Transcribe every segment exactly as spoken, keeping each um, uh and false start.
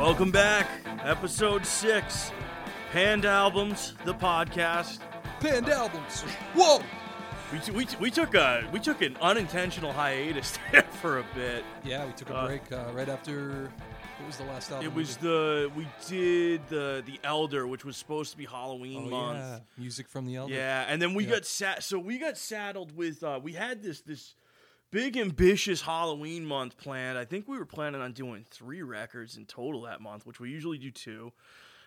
Welcome back, episode six, Panned Albums, the podcast. Panned Albums. Whoa. We t- we t- we took a we took an unintentional hiatus there for a bit. Yeah, we took a uh, break uh, right after. What was the last album? It was the we did the the Elder, which was supposed to be Halloween oh, month. Yeah. Music from the Elder. Yeah, and then we yeah. got sat. So we got saddled with. Uh, we had this this. Big ambitious Halloween month planned. I think we were planning on doing three records in total that month, which we usually do two.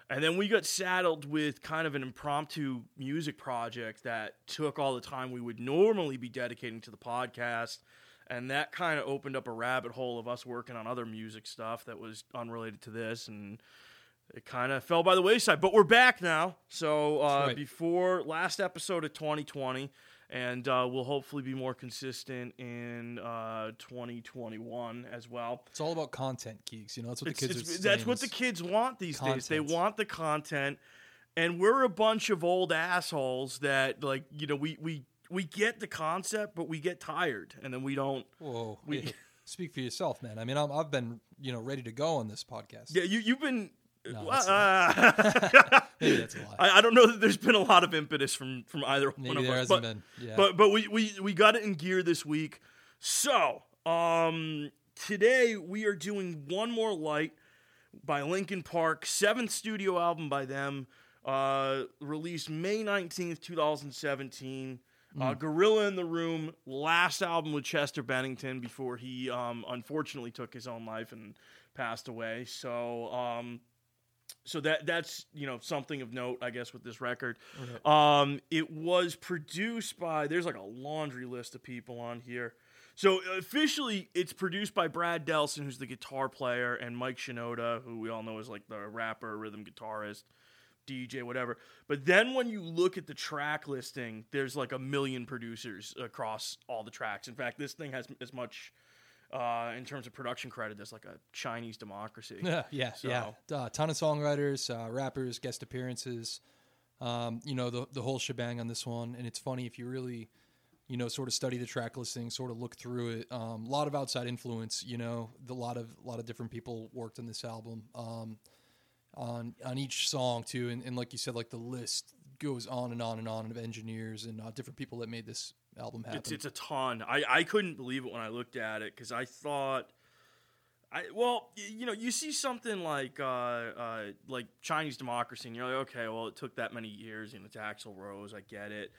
And then we got saddled with kind of an impromptu music project that took all the time we would normally be dedicating to the podcast. And that kind of opened up a rabbit hole of us working on other music stuff that was unrelated to this. And it kind of fell by the wayside. But we're back now. So uh, right. before last episode of twenty twenty... And uh, we'll hopefully be more consistent in uh, twenty twenty-one as well. It's all about content, geeks. You know, that's what it's, the kids are saying. That's what the kids want these content. days. They want the content. And we're a bunch of old assholes that, like, you know, we we, we get the concept, but we get tired. And then we don't. Whoa. We, hey, speak for yourself, man. I mean, I'm, I've been, you know, ready to go on this podcast. Yeah, you, you've been. No, that's uh, Maybe that's a lot. I, I don't know that there's been a lot of impetus from, from either Maybe one of there us. Hasn't but, been. Yeah. but but we, we, we got it in gear this week. So um, today we are doing One More Light by Linkin Park, seventh studio album by them, uh, released May nineteenth, twenty seventeen. Mm. Uh, Gorilla in the Room, last album with Chester Bennington before he um, unfortunately took his own life and passed away. So. Um, So that that's, you know, something of note, I guess, with this record. Okay. Um, it was produced by, there's like a laundry list of people on here. So officially, it's produced by Brad Delson, who's the guitar player, and Mike Shinoda, who we all know is like the rapper, rhythm guitarist, D J, whatever. But then when you look at the track listing, there's like a million producers across all the tracks. In fact, this thing has as much... Uh, in terms of production credit, that's like a Chinese democracy. Yeah, yeah, so. yeah. Uh, ton of songwriters, uh, rappers, guest appearances. Um, you know, the the whole shebang on this one. And it's funny if you really, you know, sort of study the track listing, sort of look through it. A um, lot of outside influence. You know, the lot of lot of different people worked on this album, um, on on each song too. And, and like you said, like the list goes on and on and on of engineers and uh, different people that made this album happen. It's, it's a ton. I, I couldn't believe it when I looked at it because I thought, I well, you know, you see something like uh, uh, like Chinese democracy and you're like, okay, well, it took that many years and it's Axl Rose, I get it.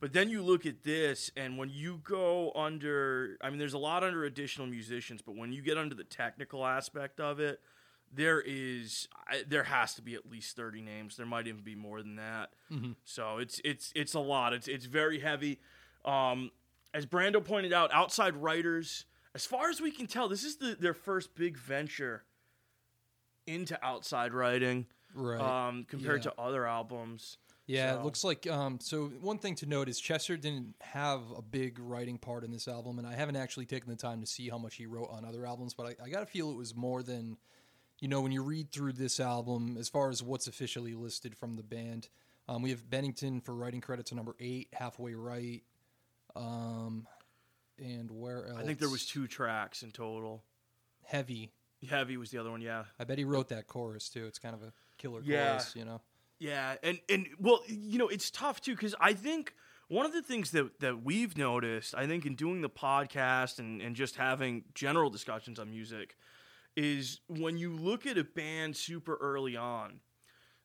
But then you look at this and when you go under, I mean, there's a lot under additional musicians, but when you get under the technical aspect of it, There is, there has to be at least thirty names. There might even be more than that. Mm-hmm. So it's it's it's a lot. It's it's very heavy. Um, as Brando pointed out, outside writers, as far as we can tell, this is the, their first big venture into outside writing, right? Um, compared yeah. to other albums. Yeah, so. It looks like. Um, so one thing to note is Chester didn't have a big writing part in this album, and I haven't actually taken the time to see how much he wrote on other albums, but I, I got to feel it was more than. You know, when you read through this album, as far as what's officially listed from the band, um, we have Bennington for writing credits on number eight, halfway right, um, and where else? I think there was two tracks in total. Heavy. Heavy was the other one, yeah. I bet he wrote that chorus, too. It's kind of a killer yeah. chorus, you know? Yeah, and, and, well, you know, it's tough, too, because I think one of the things that, that we've noticed, I think, in doing the podcast and, and just having general discussions on music is when you look at a band super early on,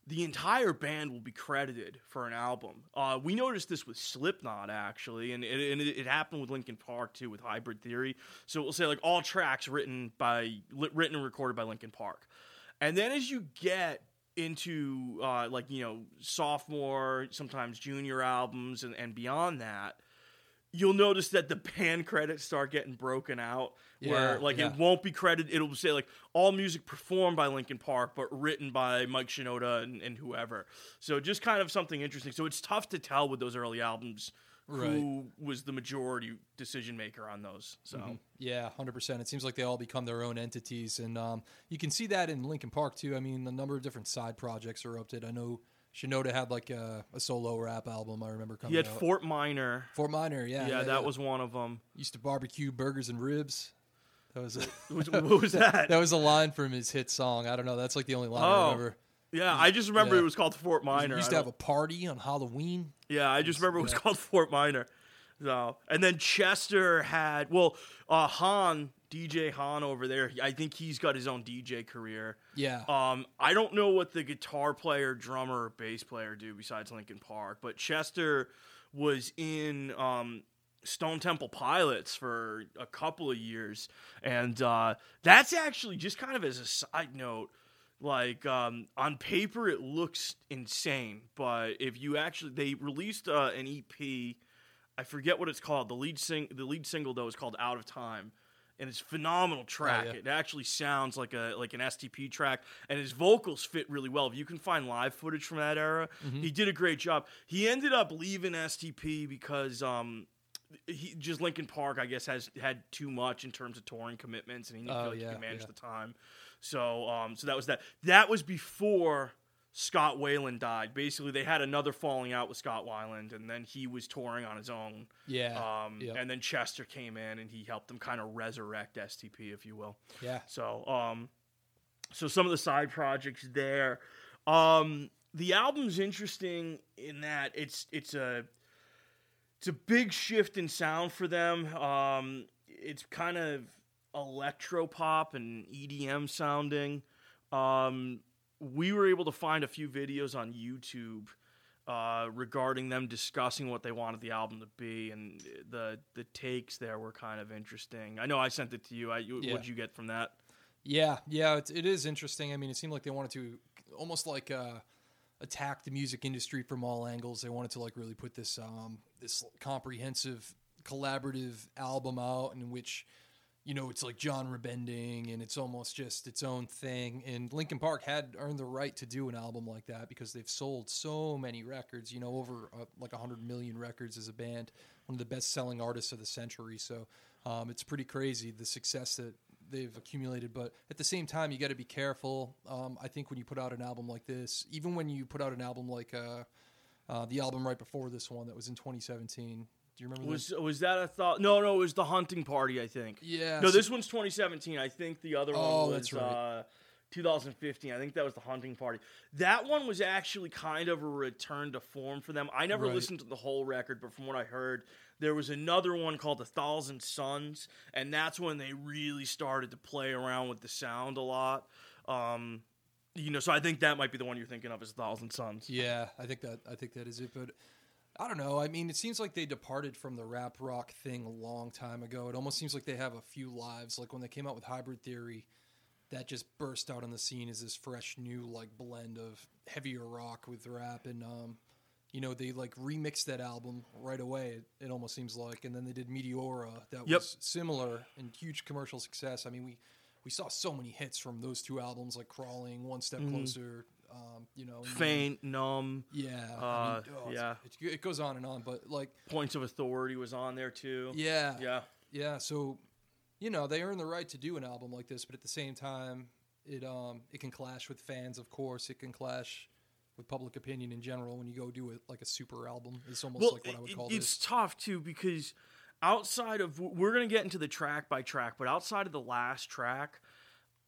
the entire band will be credited for an album. Uh, we noticed this with Slipknot, actually, and, it, and it, it happened with Linkin Park, too, with Hybrid Theory. So we'll say, like, all tracks written by written and recorded by Linkin Park. And then as you get into, uh, like, you know, sophomore, sometimes junior albums and, and beyond that, you'll notice that the band credits start getting broken out where yeah, like yeah. it won't be credited. It'll say like all music performed by Linkin Park, but written by Mike Shinoda and, and whoever. So just kind of something interesting. So it's tough to tell with those early albums right. who was the majority decision maker on those. So mm-hmm. yeah, one hundred percent. It seems like they all become their own entities. And um, you can see that in Linkin Park too. I mean, a number of different side projects are up to it. I know Shinoda had like a, a solo rap album, I remember coming out. He had out. Fort Minor. Fort Minor, yeah. Yeah, yeah that yeah. was one of them. Used to barbecue burgers and ribs. That was a, what was that? That was a line from his hit song. I don't know. That's like the only line oh. I remember. Yeah, I just remember yeah. it was called Fort Minor. We used to have a party on Halloween. Yeah, I just remember it was yeah. called Fort Minor. So, and then Chester had, well, uh, Hahn, D J Hahn over there, I think he's got his own D J career. Yeah. Um, I don't know what the guitar player, drummer, bass player do besides Linkin Park, but Chester was in um, Stone Temple Pilots for a couple of years. And uh, that's actually just kind of as a side note. Like, um, on paper, it looks insane, but if you actually, they released uh, an E P, I forget what it's called, the lead sing, the lead single, though, is called Out of Time, and it's a phenomenal track. Oh, yeah. It actually sounds like a like an S T P track, and his vocals fit really well. If you can find live footage from that era, mm-hmm. he did a great job. He ended up leaving S T P because... Um, He just Linkin Park, I guess, has had too much in terms of touring commitments, and he didn't oh, feel like yeah, he could manage yeah. the time. So, um, so that was that. That was before Scott Weiland died. Basically, they had another falling out with Scott Weiland, and then he was touring on his own. Yeah. Um, yep. And then Chester came in, and he helped them kind of resurrect S T P, if you will. Yeah. So, um, so some of the side projects there. Um, the album's interesting in that it's it's a. It's a big shift in sound for them. Um, it's kind of electropop and E D M sounding. Um, we were able to find a few videos on YouTube uh, regarding them discussing what they wanted the album to be, and the the takes there were kind of interesting. I know I sent it to you. I, you yeah. What'd you get from that? Yeah, yeah, it's, it is interesting. I mean, it seemed like they wanted to almost like... Uh, attack the music industry from all angles. They wanted to like really put this um this comprehensive collaborative album out, in which, you know, it's like genre bending and it's almost just its own thing. And Linkin Park had earned the right to do an album like that because they've sold so many records, you know, over uh, like one hundred million records as a band, one of the best selling artists of the century. So um it's pretty crazy the success that they've accumulated, but at the same time, you got to be careful. Um, I think when you put out an album like this, even when you put out an album like uh, uh, the album right before this one that was in twenty seventeen, do you remember? Was that? was that a thought? No, no, it was The Hunting Party, I think. Yeah. No, so this one's twenty seventeen. I think the other oh, one was that's right. uh, twenty fifteen. I think that was The Hunting Party. That one was actually kind of a return to form for them. I never right. listened to the whole record, but from what I heard, there was another one called A Thousand Suns, and that's when they really started to play around with the sound a lot. Um, you know, so I think that might be the one you're thinking of as A Thousand Suns. Yeah, I think that I think that is it. But I don't know. I mean, it seems like they departed from the rap rock thing a long time ago. It almost seems like they have a few lives. Like when they came out with Hybrid Theory, that just burst out on the scene as this fresh new like blend of heavier rock with rap and um. You know, they, like, remixed that album right away, it, it almost seems like. And then they did Meteora. That yep. was similar and huge commercial success. I mean, we, we saw so many hits from those two albums, like Crawling, One Step mm-hmm. Closer, um, you know. Faint, you know, Numb. Yeah. Uh, I mean, oh, yeah. It, it goes on and on, but, like. Points of Authority was on there, too. Yeah. Yeah. Yeah, so, you know, they earn the right to do an album like this, but at the same time, it um it can clash with fans, of course. It can clash with public opinion in general, when you go do it like a super album. It's almost well, like what I would call it. It's this. tough too, because outside of, we're going to get into the track by track, but outside of the last track,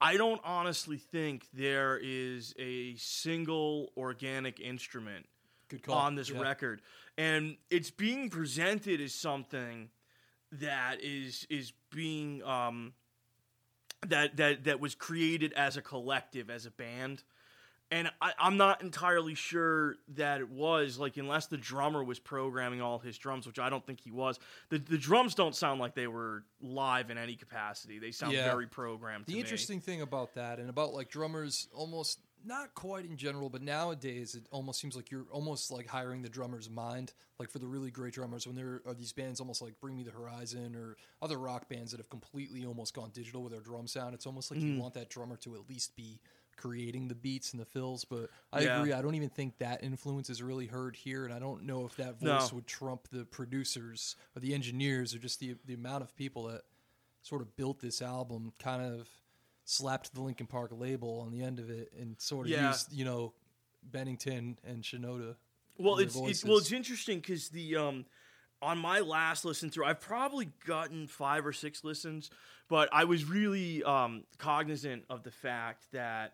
I don't honestly think there is a single organic instrument Good call. on this yeah. record. And it's being presented as something that is, is being, um, that, that, that was created as a collective, as a band. And I, I'm not entirely sure that it was, like, unless the drummer was programming all his drums, which I don't think he was. The the drums don't sound like they were live in any capacity. They sound yeah. very programmed to me. The interesting thing about that and about, like, drummers almost, not quite in general, but nowadays it almost seems like you're almost, like, hiring the drummer's mind. Like, for the really great drummers, when there are these bands almost like Bring Me the Horizon or other rock bands that have completely almost gone digital with their drum sound, it's almost like mm. you want that drummer to at least be creating the beats and the fills, but I yeah. agree. I don't even think that influence is really heard here, and I don't know if that voice no. would trump the producers or the engineers or just the the amount of people that sort of built this album, kind of slapped the Linkin Park label on the end of it, and sort of yeah. used, you know, Bennington and Shinoda. Well, it's, it's well, it's interesting because the um, on my last listen through, I've probably gotten five or six listens, but I was really um, cognizant of the fact that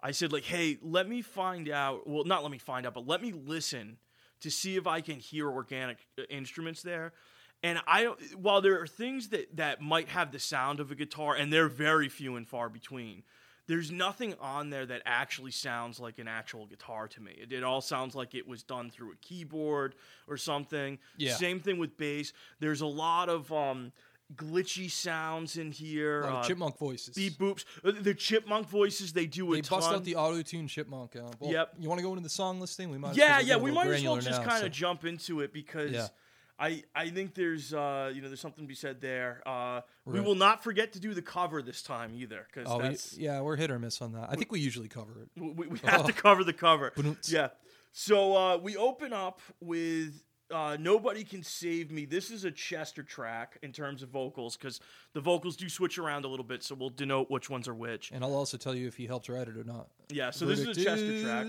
I said, like, hey, let me find out. Well, not let me find out, but let me listen to see if I can hear organic instruments there. And I, while there are things that, that might have the sound of a guitar, and they're very few and far between, there's nothing on there that actually sounds like an actual guitar to me. It, it all sounds like it was done through a keyboard or something. Yeah. Same thing with bass. There's a lot of um, glitchy sounds in here. Uh, chipmunk voices. Beep boops. The chipmunk voices, they do a they ton. They bust out the auto-tune chipmunk. Uh, well, yep. You want to go into the song listing? We might. Yeah, yeah. We might as well just kind of so. jump into it because... Yeah. I, I think there's uh you know there's something to be said there. Uh, we will not forget to do the cover this time either, because oh, that's we, yeah we're hit or miss on that. I we, think we usually cover it. We, we have to cover the cover. Yeah. So uh, we open up with uh, Nobody Can Save Me. This is a Chester track in terms of vocals, because the vocals do switch around a little bit, so we'll denote which ones are which. And I'll also tell you if he helped write it or not. Yeah. So Verdict this is a Chester is... track.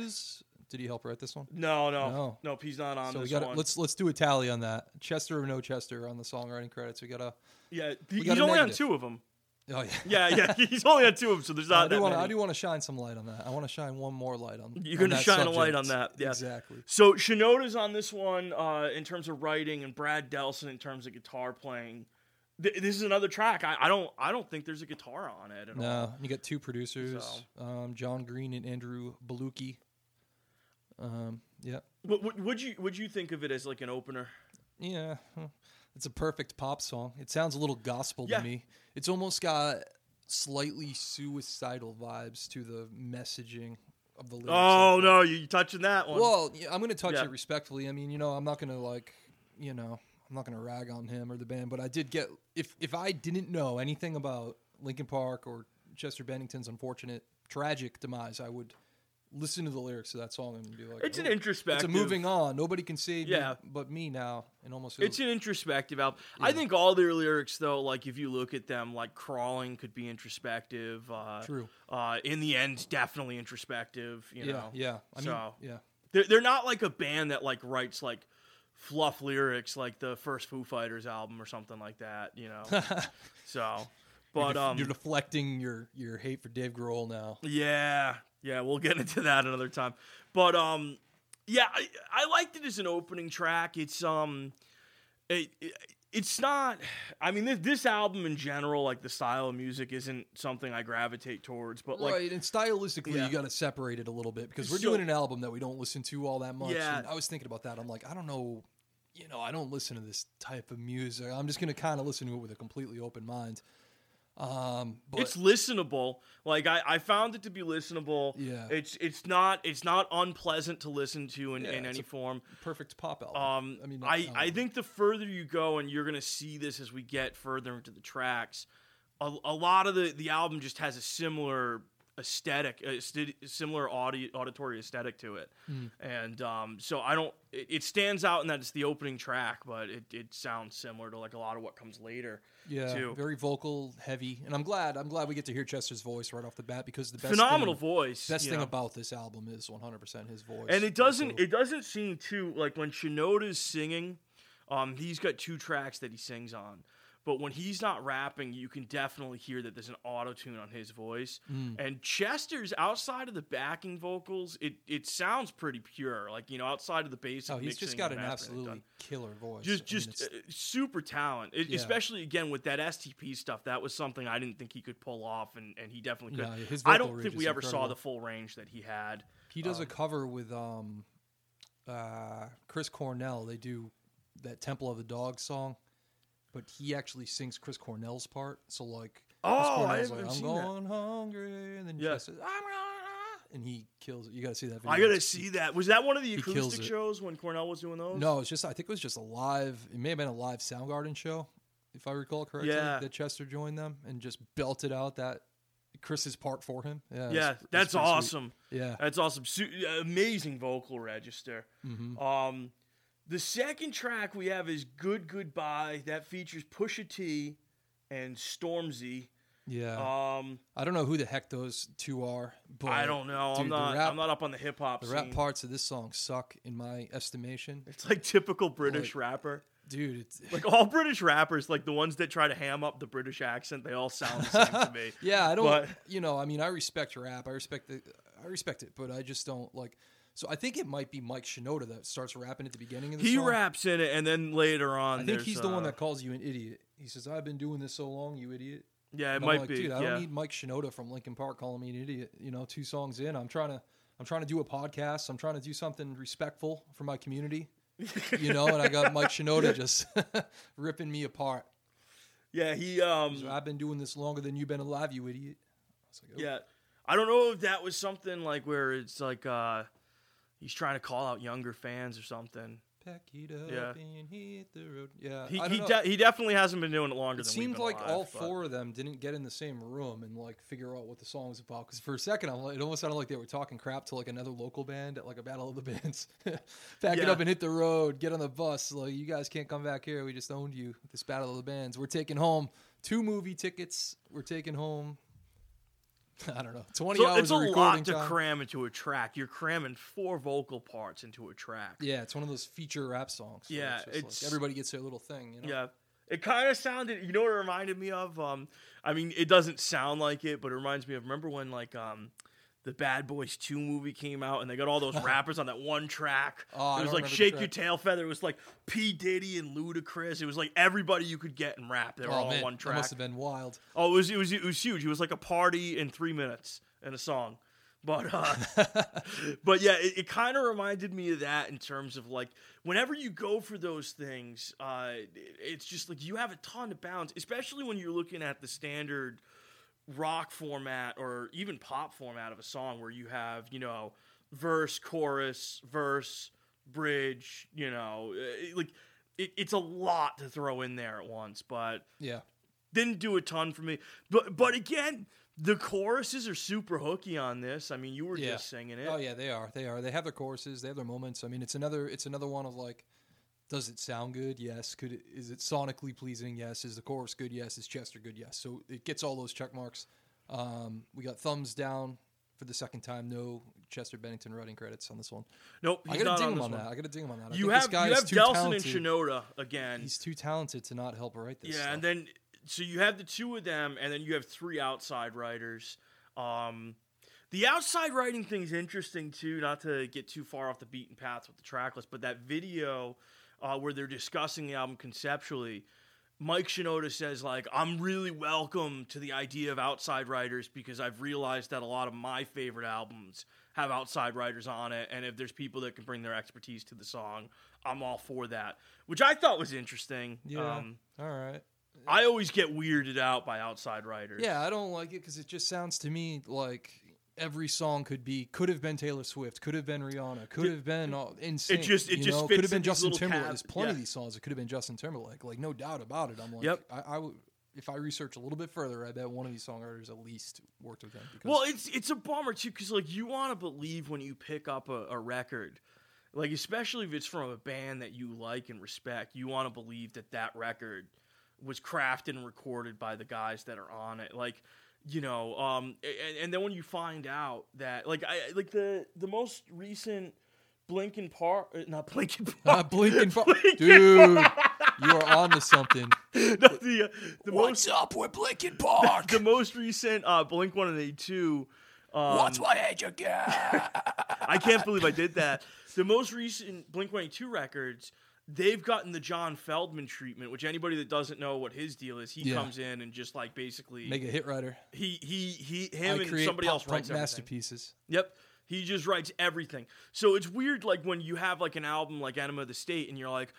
Did he help write this one? No, no, no. Nope, he's not on so this we gotta, one. Let's let's do a tally on that. Chester or no Chester on the songwriting credits. We gotta. Yeah, the, we gotta he's only negative. on two of them. Oh yeah, yeah, yeah. He's only on two of them, so there's not. I do that wanna, many. I do want to shine some light on that. I want to shine one more light on. You're going to shine subject. a light on that. Yeah. Exactly. So Shinoda's on this one uh, in terms of writing, and Brad Delson in terms of guitar playing. Th- this is another track. I, I don't. I don't think there's a guitar on it at no, all. No, you got two producers, so. um, John Green and Andrew Baluki. Um. Yeah. What would you would you think of it as, like an opener? Yeah, it's a perfect pop song. It sounds a little gospel yeah. to me. It's almost got slightly suicidal vibes to the messaging of the lyrics. Oh no, you touching that one? Well, yeah, I'm going to touch yeah. it respectfully. I mean, you know, I'm not going to like, you know, I'm not going to rag on him or the band, but I did get if if I didn't know anything about Linkin Park or Chester Bennington's unfortunate tragic demise, I would. Listen to the lyrics of that song and be like, it's oh, an introspective. It's a moving on. Nobody can save yeah. me but me now. And almost it's an introspective album. Yeah. I think all their lyrics, though, like if you look at them, like Crawling could be introspective. Uh, True. Uh, in the End, definitely introspective. You yeah, know. Yeah. I mean, so yeah, they're they're not like a band that like writes like fluff lyrics like the first Foo Fighters album or something like that. You know. so, but you're, def- um, you're deflecting your your hate for Dave Grohl now. Yeah. Yeah, we'll get into that another time. But um, yeah, I, I liked it as an opening track. It's um, it, it it's not. I mean, this, this album in general, like the style of music, isn't something I gravitate towards. But like, right, and stylistically, yeah. you got to separate it a little bit because we're so, doing an album that we don't listen to all that much. Yeah. And I was thinking about that. I'm like, I don't know. You know, I don't listen to this type of music. I'm just gonna kind of listen to it with a completely open mind. Um, but it's listenable. Like I, I found it to be listenable. Yeah. It's it's not it's not unpleasant to listen to in, yeah, in any form. Perfect pop album. Um, I mean, I, album. I think the further you go, and you're gonna see this as we get further into the tracks, a, a lot of the, the album just has a similar aesthetic, a st- similar audi- auditory aesthetic to it, mm. and um, so I don't. It, it stands out in that it's the opening track, but it, it sounds similar to like a lot of what comes later. Yeah, too. Very vocal heavy, and I'm glad. I'm glad we get to hear Chester's voice right off the bat because the best phenomenal thing, voice. Best thing know. about this album is one hundred percent his voice, and it doesn't. Absolutely. It doesn't seem too like when Shinoda's singing. Um, he's got two tracks that he sings on. But when he's not rapping, you can definitely hear that there's an auto-tune on his voice. Mm. And Chester's, outside of the backing vocals, it, it sounds pretty pure. Like, you know, outside of the basic mixing. Oh, he's just got an absolutely killer voice. Just just I mean, uh, super talent. It, yeah. Especially, again, with that S T P stuff, that was something I didn't think he could pull off, and, and he definitely could. No, his vocal I don't think we ever incredible. saw the full range that he had. He does um, a cover with um, uh, Chris Cornell. They do that Temple of the Dog song. But he actually sings Chris Cornell's part. So, like, oh, I haven't like, seen I'm going that. hungry. And then yeah. Chester, I'm and he kills it. You got to see that video. I got to see that. Was that one of the he acoustic shows when Cornell was doing those? No, it's just, I think it was just a live, it may have been a live Soundgarden show, if I recall correctly, yeah. that Chester joined them and just belted out that Chris's part for him. Yeah, yeah it's, that's it's awesome. Sweet. Yeah. That's awesome. So, amazing vocal register. Mm-hmm. Um, The second track we have is Good Goodbye. That features Pusha T and Stormzy. Yeah. Um, I don't know who the heck those two are. But I don't know. Dude, I'm not rap, I'm not up on the hip-hop scene. The rap parts of this song suck, in my estimation. It's like typical British like, rapper. Dude, it's... like all British rappers, like the ones that try to ham up the British accent, they all sound the same to me. Yeah, I don't, but... you know, I mean, I respect rap, I respect the, I respect it, but I just don't like. So I think it might be Mike Shinoda that starts rapping at the beginning of the he song. He raps in it, and then later on, I think he's the uh... one that calls you an idiot. He says, "I've been doing this so long, you idiot." Yeah, it and might like, be. Dude, I yeah. don't need Mike Shinoda from Linkin Park calling me an idiot. You know, two songs in, I'm trying to, I'm trying to do a podcast. I'm trying to do something respectful for my community. You know, and I got Mike Shinoda just ripping me apart. Yeah, he. Um, I've been doing this longer than you've been alive, you idiot. I was like, oh. Yeah, I don't know if that was something like where it's like uh, he's trying to call out younger fans or something. Pack it up yeah. and hit the road. Yeah, he he, de- he definitely hasn't been doing it longer. It than seemed we've been like alive, all but... four of them didn't get in the same room and like figure out what the song was about. Because for a second, I'm like, it almost sounded like they were talking crap to like another local band at like a battle of the bands. Pack yeah. it up and hit the road. Get on the bus. Like you guys can't come back here. We just owned you. This battle of the bands. We're taking home two movie tickets. We're taking home. I don't know. twenty so hours it's a of recording lot to time. Cram into a track. You're cramming four vocal parts into a track. Yeah, it's one of those feature rap songs. Yeah, it's, it's like everybody gets their little thing, you know? Yeah. It kind of sounded, you know what it reminded me of? Um, I mean, it doesn't sound like it, but it reminds me of, remember when like um, the Bad Boys two movie came out and they got all those rappers on that one track? Oh, it was like Shake Your Tail Feather. It was like P. Diddy and Ludacris. It was like everybody you could get and rap. They were oh, all man. on one track. That must have been wild. Oh, it was, it was it was huge. It was like a party in three minutes and a song. But uh, but yeah, it, it kind of reminded me of that in terms of like whenever you go for those things, uh, it, it's just like you have a ton of bounds, especially when you're looking at the standard rock format or even pop format of a song where you have, you know, verse, chorus, verse, bridge, you know, it, like it, it's a lot to throw in there at once, but yeah, didn't do a ton for me. But, but again, the choruses are super hooky on this. I mean, you were yeah. just singing it. Oh yeah, they are. They are. They have their choruses. They have their moments. I mean, it's another, it's another one of like, does it sound good? Yes. Could it, is it sonically pleasing? Yes. Is the chorus good? Yes. Is Chester good? Yes. So it gets all those check marks. Um, we got thumbs down for the second time. No Chester Bennington writing credits on this one. Nope. He's I got to ding him on, on that. I got to ding him on that. I you, have, this guy you have is too Delson talented. And Shinoda again. He's too talented to not help write this. Yeah. Stuff. And then, so you have the two of them and then you have three outside writers. Um, The outside writing thing's interesting too, not to get too far off the beaten path with the track list, but that video, Uh, where they're discussing the album conceptually, Mike Shinoda says, like, I'm really welcome to the idea of outside writers because I've realized that a lot of my favorite albums have outside writers on it, and if there's people that can bring their expertise to the song, I'm all for that, which I thought was interesting. Yeah, um, all right. I always get weirded out by outside writers. Yeah, I don't like it because it just sounds to me like... every song could be, could have been Taylor Swift, could have been Rihanna, could have been all insane. It just, it you just know? Fits could have been Justin Timberlake. Tab. There's plenty yeah. of these songs. It could have been Justin Timberlake. Like no doubt about it. I'm like, yep. I, I w- if I research a little bit further, I bet one of these songwriters at least worked with them. Well, it's it's a bummer too because like you want to believe when you pick up a, a record, like especially if it's from a band that you like and respect, you want to believe that that record was crafted and recorded by the guys that are on it. Like. You know, um, and, and then when you find out that, like, I like the the most recent Blinkin' Park, not Blinkin' Park, not Blinkin' Park, dude, you are on to something. No, the, uh, the What's most, up with Blinkin' Park? The, the most recent uh, Blink one eighty-two. Um, What's my age again? I can't believe I did that. The most recent Blink one eighty-two records. They've gotten the John Feldman treatment, which anybody that doesn't know what his deal is, he yeah. comes in and just like basically make a hit writer. He he he him I and somebody pop, else writes everything. Masterpieces. Yep, he just writes everything. So it's weird, like when you have like an album like Enema of the State, and you're like,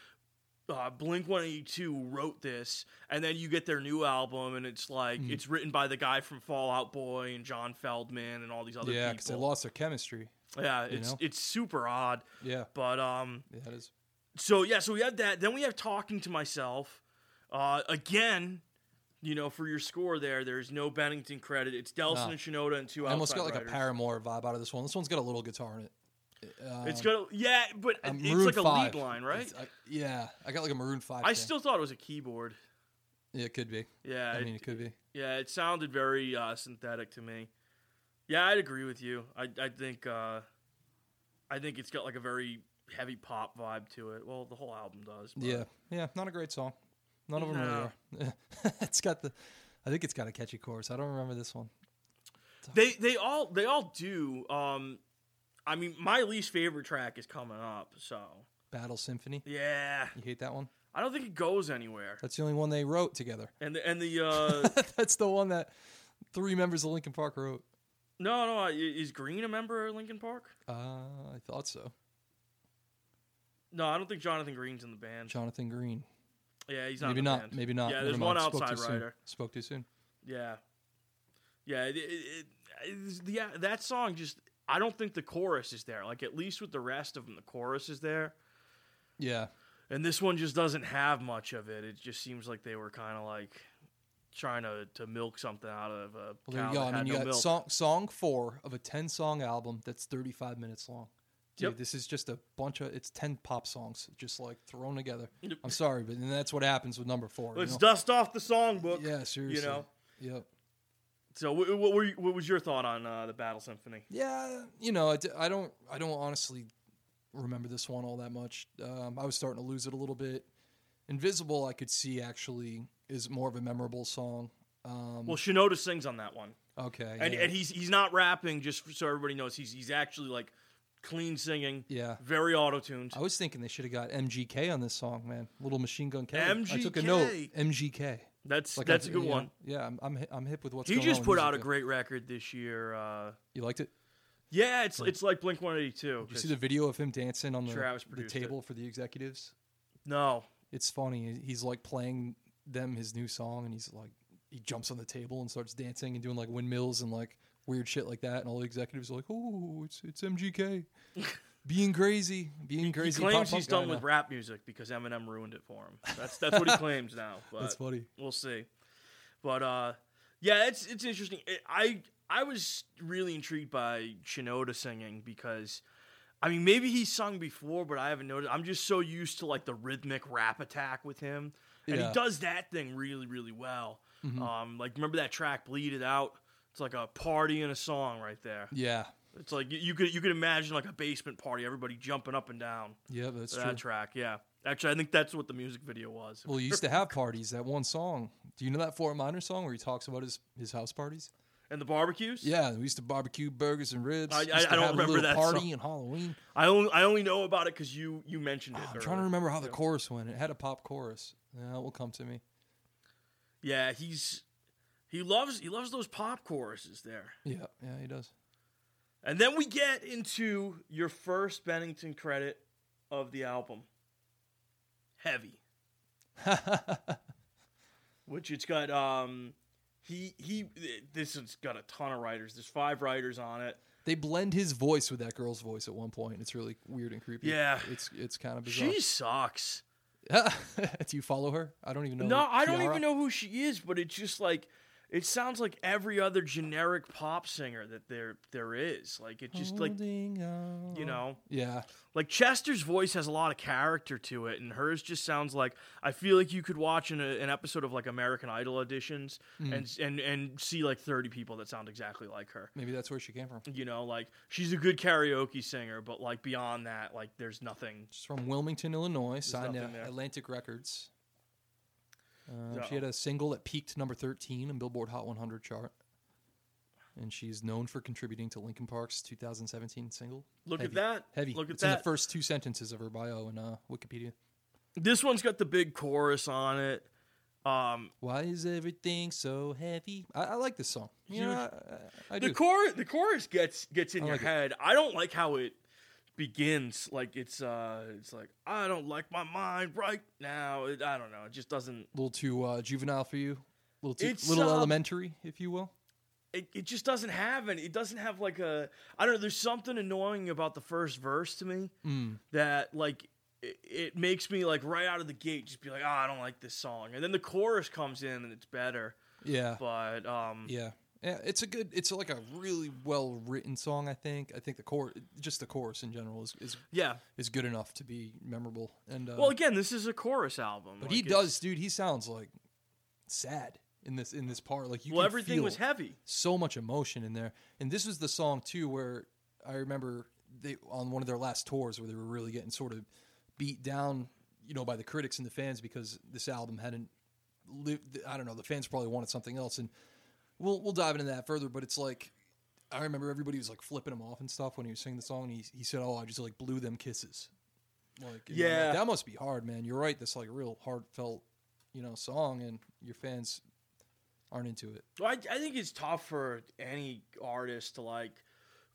uh, Blink one eighty-two wrote this, and then you get their new album, and it's like mm. it's written by the guy from Fall Out Boy and John Feldman and all these other yeah, people. Yeah, because they lost their chemistry. Yeah, it's you know? It's super odd. Yeah, but um, yeah, it is. So, yeah, so we have that. Then we have Talking to Myself. Uh, again, you know, for your score there, there's no Bennington credit. It's Delson no. and Shinoda and two outside I almost got like writers. A Paramore vibe out of this one. This one's got a little guitar in it. Um, it's got, a, yeah, but um, it's like five. A lead line, right? I, yeah, I got like a Maroon five I thing. Still thought it was a keyboard. Yeah, it could be. Yeah. I it, mean, it could be. Yeah, it sounded very uh, synthetic to me. Yeah, I'd agree with you. I I think uh, I think it's got like a very... heavy pop vibe to it. Well, the whole album does. But. Yeah, yeah, not a great song. None of them no. really are. It's got the, I think it's got a catchy chorus. I don't remember this one. They they all they all do. Um, I mean, my least favorite track is coming up. So Battle Symphony. Yeah, you hate that one. I don't think it goes anywhere. That's the only one they wrote together. And the, and the uh, that's the one that three members of Linkin Park wrote. No, no, is Green a member of Linkin Park? Uh, I thought so. No, I don't think Jonathan Green's in the band. Jonathan Green. Yeah, he's not maybe in the not. Band. Maybe not. Yeah, there's one outside Spoke writer. Too Spoke too soon. Yeah. Yeah, it, it, it, the, yeah, that song just, I don't think the chorus is there. Like, at least with the rest of them, the chorus is there. Yeah. And this one just doesn't have much of it. It just seems like they were kind of like trying to, to milk something out of a well, there cow you go. That I mean, you no got milk. Song, song four of a ten-song album that's thirty-five minutes long. Dude, yep. This is just a bunch of, it's ten pop songs just like thrown together. I'm sorry, but that's what happens with number four. Let's you know? dust off the songbook. Yeah, seriously. You know? Yep. So what were you, what was your thought on uh, the Battle Symphony? Yeah, you know, I, I don't I don't honestly remember this one all that much. Um, I was starting to lose it a little bit. Invisible, I could see actually is more of a memorable song. Um, well, Shinoda sings on that one. Okay, and, yeah. and he's he's not rapping. Just so everybody knows, he's he's actually like clean singing. Yeah, very auto-tuned. I was thinking they should have got M G K on this song, man. Little Machine Gun Kelly. M G K. I took a note. M G K. That's like that's I, a good yeah, one. Yeah, I'm I'm, I'm hip with what's he going on. He just put out a great record this year. Uh, you liked it? Yeah, it's like, it's like Blink one eighty-two. Did you see the video of him dancing on the, the table it. for the executives? No. It's funny. He's like playing them his new song, and he's like he jumps on the table and starts dancing and doing like windmills and like weird shit like that, and all the executives are like, "Oh, it's it's M G K." Being crazy, being he, crazy. He claims he's done with rap music because Eminem ruined it for him. That's that's what he claims now. But that's funny. We'll see. But uh, yeah, it's it's interesting. It, I I was really intrigued by Shinoda singing because, I mean, maybe he's sung before, but I haven't noticed. I'm just so used to like the rhythmic rap attack with him, and yeah. he does that thing really, really well. Mm-hmm. Um, like remember that track "Bleed It Out"? It's like a party in a song right there. Yeah. It's like you, you could you could imagine like a basement party, everybody jumping up and down. Yeah, that's that true. That track, yeah. Actually, I think that's what the music video was. Well, you used to have parties. That one song. Do you know that Fort Minor song where he talks about his, his house parties and the barbecues? Yeah, we used to barbecue burgers and ribs. I, I, I don't remember that party song. And Halloween. I only I only know about it because you you mentioned it. Oh, I'm earlier. trying to remember how the yeah. chorus went. It had a pop chorus. Yeah, it will come to me. Yeah, he's he loves he loves those pop choruses there. Yeah, yeah, he does. And then we get into your first Bennington credit of the album, Heavy, which it's got. Um, he he. This has got a ton of writers. There's five writers on it. They blend his voice with that girl's voice at one point. It's really weird and creepy. Yeah, it's it's kind of bizarre. She sucks. Do you follow her? I don't even know. No, I don't even know who she is. But it's just like. It sounds like every other generic pop singer that there there is. Like it just Holding like on. You know. Yeah. Like Chester's voice has a lot of character to it, and hers just sounds like I feel like you could watch an, an episode of like American Idol auditions mm. and and and see like thirty people that sound exactly like her. Maybe that's where she came from. You know, like she's a good karaoke singer, but like beyond that, like there's nothing. She's from Wilmington, Illinois, signed to Atlantic Records. Um, no. She had a single that peaked number thirteen in Billboard Hot one hundred chart, and she's known for contributing to Linkin Park's two thousand seventeen single. Look Heavy. at that! Heavy. Look at it's that! In the first two sentences of her bio in uh, Wikipedia. This one's got the big chorus on it. Um, Why is everything so heavy? I, I like this song. You know, I, I, I do. The chorus, the chorus gets gets in I your like head. It. I don't like how it. Begins like it's uh it's like I don't like my mind right now. It, I don't know. It just doesn't. A little too uh, juvenile for you. A little too it's, little uh, elementary, if you will. It it just doesn't have any. It doesn't have like a. I don't know. There's something annoying about the first verse to me mm. that like it, it makes me like right out of the gate just be like, oh, I don't like this song. And then the chorus comes in and it's better. Yeah. But um. Yeah. Yeah, it's a good. It's like a really well written song. I think. I think the chorus, just the chorus in general, is, is yeah is good enough to be memorable. And uh, well, again, this is a chorus album. But like he does, dude. He sounds like sad in this in this part. Like you. Well, can everything feel was heavy. So much emotion in there, and this was the song too where I remember they on one of their last tours where they were really getting sort of beat down, you know, by the critics and the fans because this album hadn't lived. I don't know. The fans probably wanted something else, and we'll we'll dive into that further. But it's like, I remember everybody was like flipping him off and stuff when he was singing the song, and he he said, "Oh, I just like blew them kisses." Like, yeah, know, like, that must be hard, man. You're right. That's like a real heartfelt, you know, song, and your fans aren't into it. Well, I, I think it's tough for any artist to like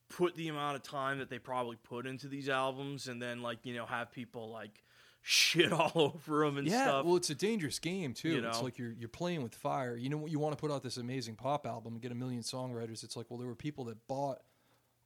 put the amount of time that they probably put into these albums, and then like, you know, have people like shit all over them and yeah, stuff. Yeah, well, it's a dangerous game too. You know? It's like you're you're playing with fire. You know, you want to put out this amazing pop album and get a million songwriters. It's like, well, there were people that bought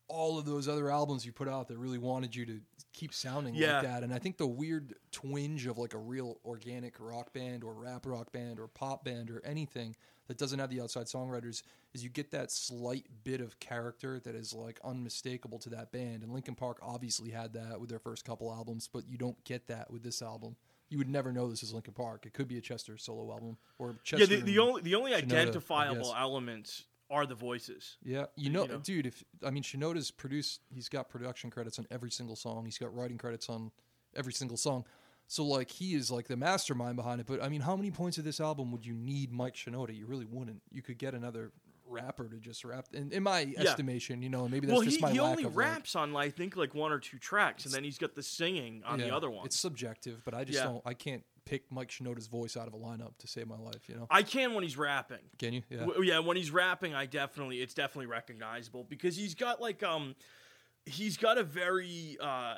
all of those other albums you put out that really wanted you to keep sounding yeah. like that. And I think the weird twinge of like a real organic rock band or rap rock band or pop band or anything that doesn't have the outside songwriters is you get that slight bit of character that is like unmistakable to that band. And Linkin Park obviously had that with their first couple albums, but you don't get that with this album. You would never know this is Linkin Park. It could be a Chester solo album or Chester. Yeah, the, the only the only Shinoda, identifiable elements are the voices. Yeah, you know, you know, dude, if I mean, Shinoda's produced, he's got production credits on every single song. He's got writing credits on every single song. So, like, he is, like, the mastermind behind it. But, I mean, how many points of this album would you need Mike Shinoda? You really wouldn't. You could get another rapper to just rap. In, in my yeah. estimation, you know, and maybe that's well, just he, my he lack of... Well, he only raps like, on, I think, like, one or two tracks, and then he's got the singing on yeah, the other one. It's subjective, but I just yeah. don't... I can't pick Mike Shinoda's voice out of a lineup to save my life, you know? I can when he's rapping. Can you? Yeah, w- yeah when he's rapping, I definitely... It's definitely recognizable, because he's got, like, um... he's got a very uh,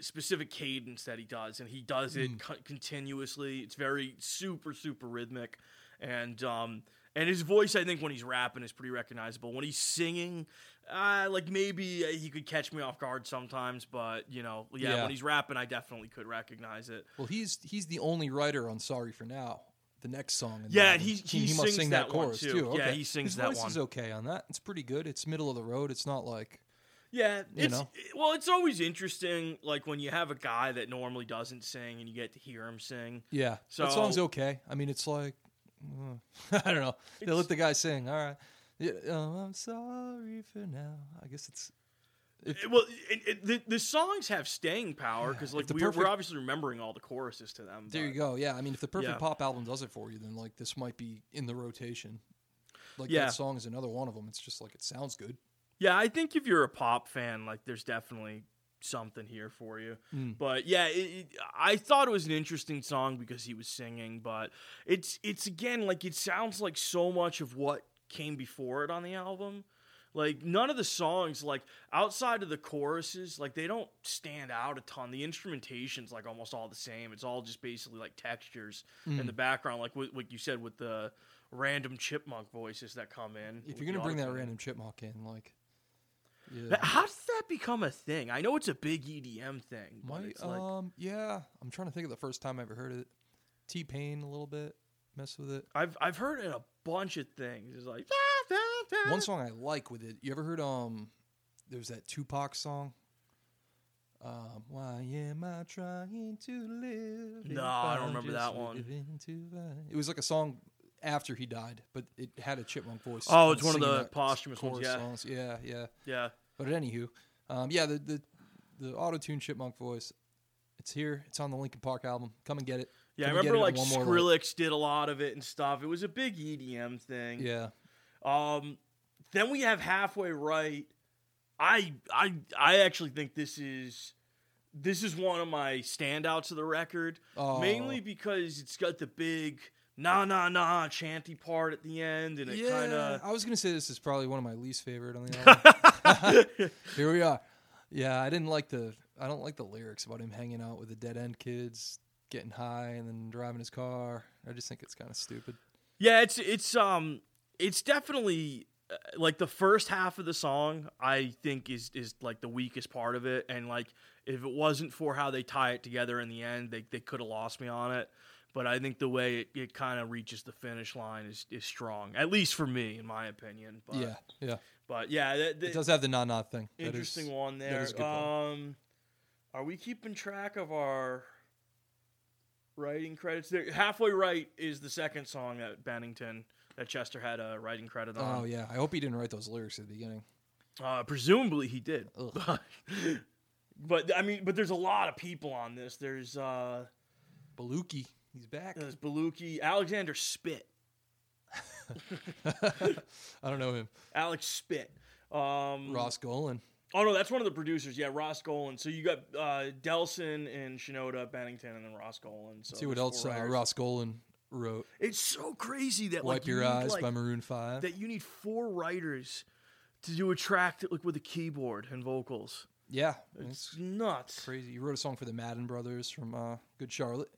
specific cadence that he does, and he does it mm. co- continuously. It's very super, super rhythmic, and um, and his voice, I think, when he's rapping is pretty recognizable. When he's singing, uh, like maybe he could catch me off guard sometimes, but you know, yeah, yeah, when he's rapping, I definitely could recognize it. Well, he's he's the only writer on "Sorry for Now," the next song. In yeah, he, he, he he must sing that, that chorus too. too. Okay. Yeah, he sings his that one. His voice is okay on that. It's pretty good. It's middle of the road. It's not like... Yeah, it's, you know? Well, it's always interesting, like, when you have a guy that normally doesn't sing and you get to hear him sing. Yeah, so, that song's okay. I mean, it's like, uh, I don't know. They let the guy sing, all right. Yeah, oh, I'm sorry for now. I guess it's... It, well, it, it, the, the songs have staying power because, yeah, like, we're, perfect, we're obviously remembering all the choruses to them. There but, you go, yeah. I mean, if the perfect yeah. pop album does it for you, then, like, this might be in the rotation. Like, yeah. that song is another one of them. It's just, like, it sounds good. Yeah, I think if you're a pop fan, like, there's definitely something here for you. Mm. But yeah, it, it, I thought it was an interesting song because he was singing, but it's it's again, like, it sounds like so much of what came before it on the album. Like, none of the songs, like, outside of the choruses, like, they don't stand out a ton. The instrumentation's, like, almost all the same. It's all just basically, like, textures mm. in the background, like what, what you said with the random chipmunk voices that come in. If you're going to bring that random chipmunk in, like... Yeah. How does that become a thing? I know it's a big E D M thing. But My, it's like... um, yeah, I'm trying to think of the first time I ever heard it. T-Pain a little bit, mess with it. I've I've heard it in a bunch of things. It's like one song I like with it. You ever heard um? There's that Tupac song. Um, why am I trying to live? No, I don't remember that one. It was like a song after he died, but it had a chipmunk voice. Oh, it's one of the posthumous ones, yeah. Songs. Yeah, yeah. Yeah. But anywho, um, yeah, the, the the auto-tune chipmunk voice, it's here. It's on the Linkin Park album. Come and get it. Yeah, Come I remember, like, Skrillex did a lot of it and stuff. It was a big E D M thing. Yeah. Um, then we have Halfway Right. I I I actually think this is... This is one of my standouts of the record, oh. mainly because it's got the big... Nah, nah, nah, chanty part at the end, and it yeah, kind of... I was going to say this is probably one of my least favorite on the album. Here we are. Yeah, I didn't like the... I don't like the lyrics about him hanging out with the dead-end kids, getting high, and then driving his car. I just think it's kind of stupid. Yeah, it's it's um it's definitely... Uh, like, the first half of the song, I think, is, is, like, the weakest part of it, and, like, if it wasn't for how they tie it together in the end, they, they could have lost me on it. But I think the way it, it kind of reaches the finish line is, is strong, at least for me, in my opinion. But, yeah, yeah. But, yeah. That, that, it does have the na-na thing. Interesting is, one there. Um, are we keeping track of our writing credits there? Halfway Right is the second song that Bennington, that Chester had a writing credit on. Oh, yeah. I hope he didn't write those lyrics at the beginning. Uh, presumably he did. But I mean, but there's a lot of people on this. There's uh, Baluki. He's back. There's Baluki. Alexander Spit. I don't know him. Alex Spit. Um, Ross Golan. Oh no, that's one of the producers. Yeah, Ross Golan. So you got uh, Delson and Shinoda, Bennington, and then Ross Golan. So see what else uh, Ross Golan wrote. It's so crazy that Wipe like, Your you Eyes need, like, by Maroon five. That you need four writers to do a track that, like, with a keyboard and vocals. Yeah, it's, it's nuts. Crazy. You wrote a song for the Madden Brothers from uh, Good Charlotte.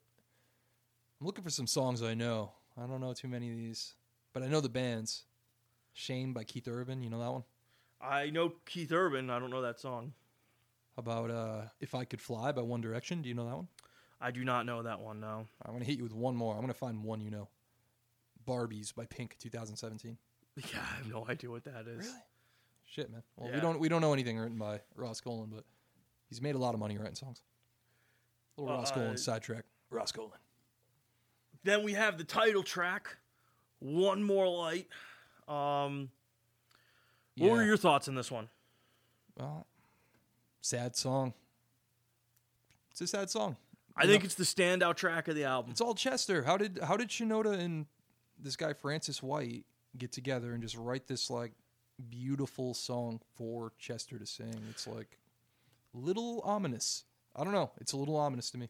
I'm looking for some songs I know. I don't know too many of these, but I know the bands. Shame by Keith Urban. You know that one? I know Keith Urban. I don't know that song. How about uh, If I Could Fly by One Direction? Do you know that one? I do not know that one, no. I'm going to hit you with one more. I'm going to find one you know. Barbies by Pink, two thousand seventeen. Yeah, I have no idea what that is. Really? Shit, man. Well, yeah. we don't we don't know anything written by Ross Golan, but he's made a lot of money writing songs. Little uh, Ross Golan sidetrack. Ross Golan. Then we have the title track, One More Light. Um, what yeah. were your thoughts on this one? Well, sad song. It's a sad song. I you think know, it's the standout track of the album. It's all Chester. How did how did Shinoda and this guy Francis White get together and just write this like beautiful song for Chester to sing? It's like little ominous. I don't know. It's a little ominous to me.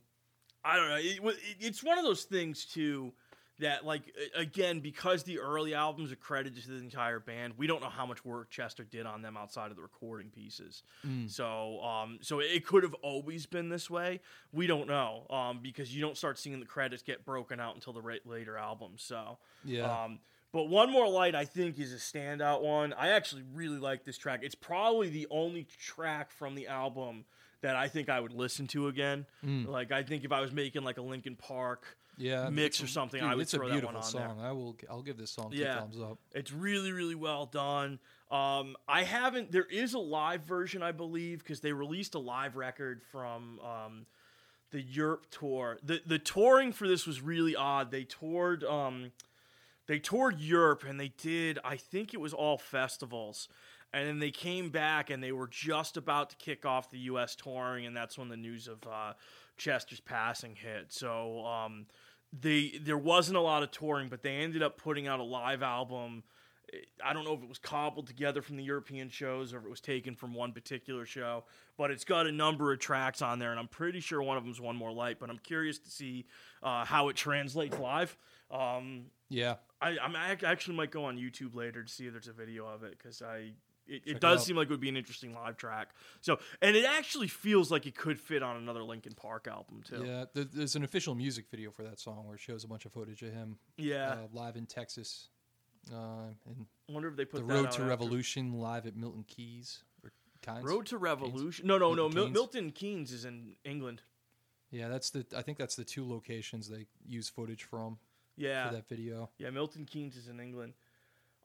I don't know. It, it, it's one of those things too that, like, again, because the early albums are credited to the entire band, we don't know how much work Chester did on them outside of the recording pieces. Mm. So, um, so it could have always been this way. We don't know, um, because you don't start seeing the credits get broken out until the ra- later albums. So, yeah. Um, but One More Light, I think, is a standout one. I actually really like this track. It's probably the only track from the album that I think I would listen to again. Mm. Like, I think if I was making like a Linkin Park yeah, mix or something, dude, I would throw that one on song. there. It's a beautiful song. I will, I'll give this song yeah. two thumbs up. It's really, really well done. Um, I haven't. There is a live version, I believe, because they released a live record from um, the Europe tour. The the touring for this was really odd. They toured. Um, They toured Europe, and they did, I think it was all festivals. And then they came back, and they were just about to kick off the U S touring, and that's when the news of uh, Chester's passing hit. So um, they there wasn't a lot of touring, but they ended up putting out a live album. I don't know if it was cobbled together from the European shows or if it was taken from one particular show, but it's got a number of tracks on there, and I'm pretty sure one of them is One More Light, but I'm curious to see uh, how it translates live. Um, yeah. I, I'm, I actually might go on YouTube later to see if there's a video of it, because I it, it does it seem like it would be an interesting live track. So, and it actually feels like it could fit on another Linkin Park album too. Yeah, there, there's an official music video for that song where it shows a bunch of footage of him. Yeah, uh, live in Texas. Uh, and I wonder if they put the that Road out to after. Revolution live at Milton Keynes. Or Kynes? Road to Revolution? Keynes? No, no, Milton no. Keynes? Milton Keynes is in England. Yeah, that's the. I think that's the two locations they use footage from. Yeah, for that video. Yeah, Milton Keynes is in England.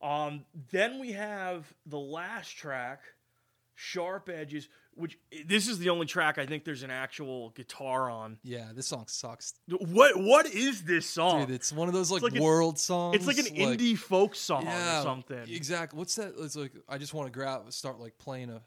Um, then we have the last track, Sharp Edges, which this is the only track I think there's an actual guitar on. Yeah, this song sucks. What what is this song? Dude, it's one of those like, like world a, songs. It's like an like, indie folk song yeah, or something. Exactly. What's that? It's like I just want to grab start like playing a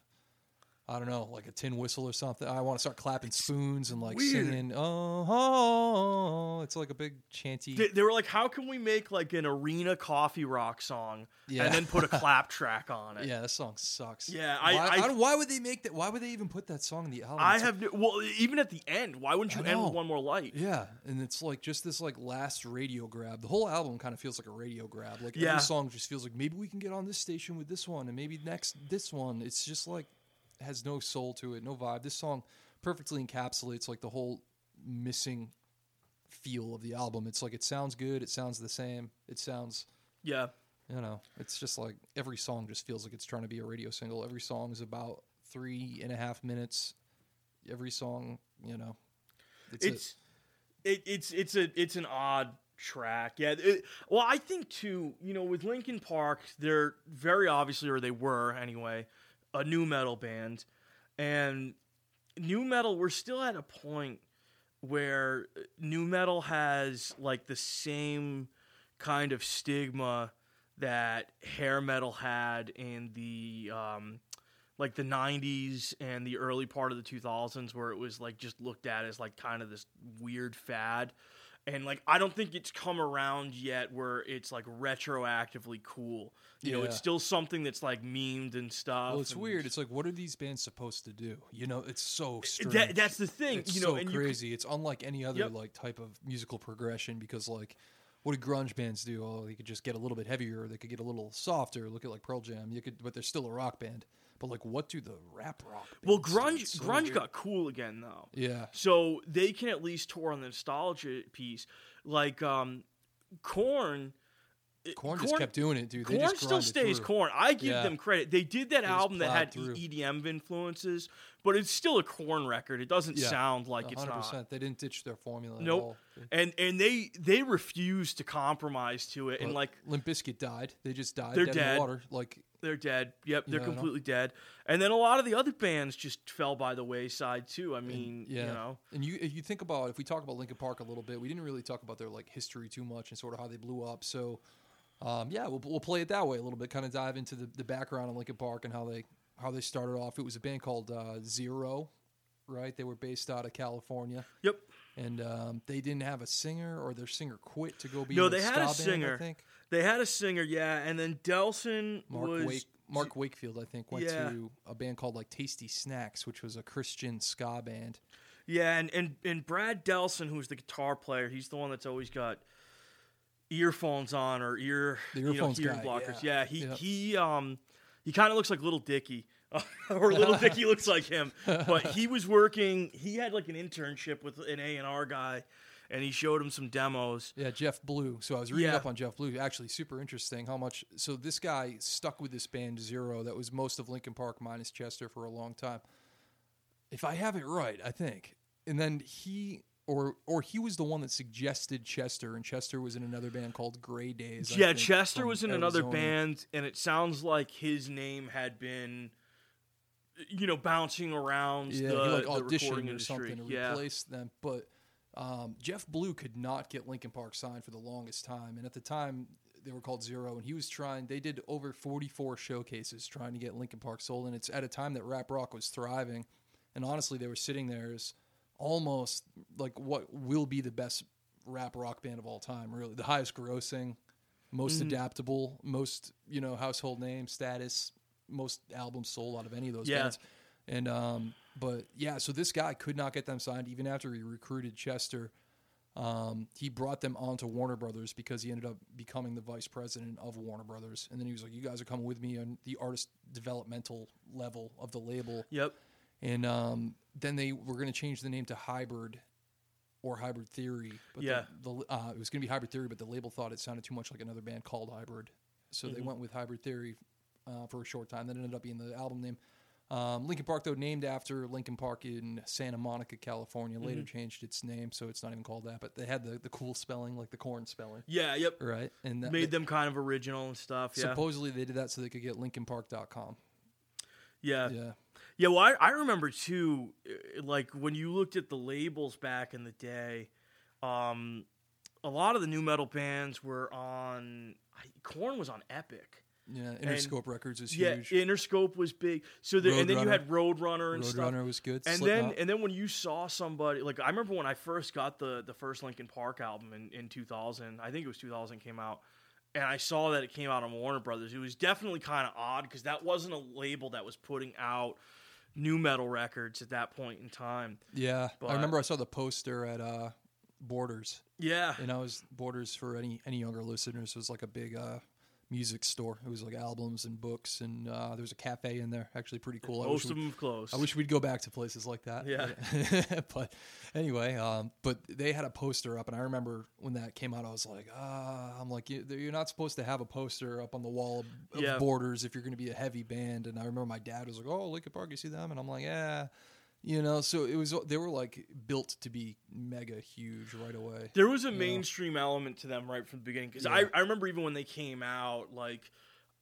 I don't know, like a tin whistle or something. I want to start clapping spoons and like Weird. singing. Oh, oh, oh, it's like a big chanty. They, they were like, "How can we make like an arena coffee rock song yeah. and then put a clap track on it?" Yeah, that song sucks. Yeah, I why, I, I why would they make that? Why would they even put that song in the album? I it's have like, no, well, even at the end, why wouldn't you end with One More Light? Yeah, and it's like just this like last radio grab. The whole album kind of feels like a radio grab. Like yeah. every song just feels like maybe we can get on this station with this one and maybe next this one. It's just like. Has no soul to it, no vibe. This song perfectly encapsulates like the whole missing feel of the album. It's like it sounds good, it sounds the same, it sounds yeah. You know, it's just like every song just feels like it's trying to be a radio single. Every song is about three and a half minutes. Every song, you know, it's it's a, it, it's it's a it's an odd track. Yeah. It, well, I think too, you know, with Linkin Park, they're very obviously, or they were anyway, a new metal band, and new metal, we're still at a point where new metal has like the same kind of stigma that hair metal had in the um, like the nineties and the early part of the two thousands, where it was like just looked at as like kind of this weird fad. And like, I don't think it's come around yet where it's like retroactively cool. You yeah. know, it's still something that's like memed and stuff. Well, it's and weird. It's like, what are these bands supposed to do? You know, it's so strange. That, that's the thing. It's you know, so and crazy. You can, it's unlike any other yep. like type of musical progression, because like, what do grunge bands do? Oh, they could just get a little bit heavier. Or they could get a little softer. Look at like Pearl Jam. You could, but they're still a rock band. But like, what do the rap rock? Well, grunge so grunge weird. Got cool again though. Yeah. So they can at least tour on the nostalgia piece. Like um, Korn. Korn just Korn, kept doing it, dude. They Korn just still stays through. Korn. I give yeah. them credit. They did that they album that had through. E D M influences, but it's still a Korn record. It doesn't yeah. sound like one hundred percent. It's not. They didn't ditch their formula nope. at all. And and they they refused to compromise to it. But and like Limp Bizkit died. They just died. They're dead, dead. In the water. Like they're dead. Yep, they're you know, completely dead. And then a lot of the other bands just fell by the wayside too. I mean, and, yeah. you know. And you you think about, if we talk about Linkin Park a little bit, we didn't really talk about their like history too much and sort of how they blew up. So Um, yeah, we'll we'll play it that way a little bit. Kind of dive into the, the background of Linkin Park and how they how they started off. It was a band called uh, Zero, right? They were based out of California. Yep. And um, they didn't have a singer, or their singer quit to go be. No, they a had a band, singer. I think they had a singer. Yeah, and then Delson Mark was Wake, Mark Wakefield, I think, went yeah. to a band called like Tasty Snacks, which was a Christian ska band. Yeah, and and, and Brad Delson, who's the guitar player, he's the one that's always got earphones on, or ear, the earphones you know, ear guy, blockers. Yeah, yeah he yeah. he um he kind of looks like Little Dicky, or Little Dicky looks like him. But he was working. He had like an internship with an A and R guy, and he showed him some demos. Yeah, Jeff Blue. So I was reading yeah. up on Jeff Blue. Actually, super interesting. How much? So this guy stuck with this band Zero. That was most of Linkin Park minus Chester for a long time, if I have it right, I think. And then he. Or or he was the one that suggested Chester, and Chester was in another band called Gray Days. Yeah, I think, Chester was in Arizona. Another band, and it sounds like his name had been, you know, bouncing around yeah, the, he like the recording or industry. Something to yeah. replace them. But um, Jeff Blue could not get Linkin Park signed for the longest time, and at the time they were called Zero, and he was trying. They did over forty-four showcases trying to get Linkin Park sold, and it's at a time that rap rock was thriving, and honestly, they were sitting there as almost like what will be the best rap rock band of all time, really. The highest grossing, most mm-hmm. adaptable, most, you know, household name status, most albums sold out of any of those yeah. bands. And, um, but yeah, so this guy could not get them signed even after he recruited Chester. Um, he brought them on to Warner Brothers because he ended up becoming the vice president of Warner Brothers. And then he was like, you guys are coming with me on the artist developmental level of the label. Yep. And um, then they were going to change the name to Hybrid or Hybrid Theory. But yeah. The, the, uh, it was going to be Hybrid Theory, but the label thought it sounded too much like another band called Hybrid. So mm-hmm. they went with Hybrid Theory uh, for a short time. That ended up being the album name. Um, Linkin Park, though, named after Linkin Park in Santa Monica, California. Later mm-hmm. changed its name, so it's not even called that. But they had the, the cool spelling, like the Korn spelling. Yeah, yep. Right. And that made they, them kind of original and stuff. Supposedly yeah. they did that so they could get Linkin Park dot com. Yeah. Yeah. Yeah, well, I, I remember, too, like, when you looked at the labels back in the day, um, a lot of the new metal bands were on, I, Korn was on Epic. Yeah, Interscope and, Records is huge. Yeah, Interscope was big. So the, and then Runner. You had Roadrunner and Road stuff. Roadrunner was good. And Slipknot. then and then when you saw somebody, like, I remember when I first got the, the first Linkin Park album in, in two thousand, I think it was two thousand came out. And I saw that it came out on Warner Brothers. It was definitely kind of odd because that wasn't a label that was putting out new metal records at that point in time. Yeah. But I remember I saw the poster at uh, Borders. Yeah. And I was Borders, for any, any younger listeners, was like a big uh, music store. It was like albums and books, and uh, there was a cafe in there. Actually pretty cool. Most of them have closed. I wish we'd go back to places like that. Yeah. But, but anyway, um, but they had a poster up, and I remember when that came out, I was like, ah, I'm like, you're not supposed to have a poster up on the wall of yeah. Borders if you're going to be a heavy band. And I remember my dad was like, oh, Linkin Park, you see them? And I'm like, yeah. You know, so it was, they were like built to be mega huge right away. There was a mainstream know? element to them right from the beginning. Cause yeah. I, I remember even when they came out, like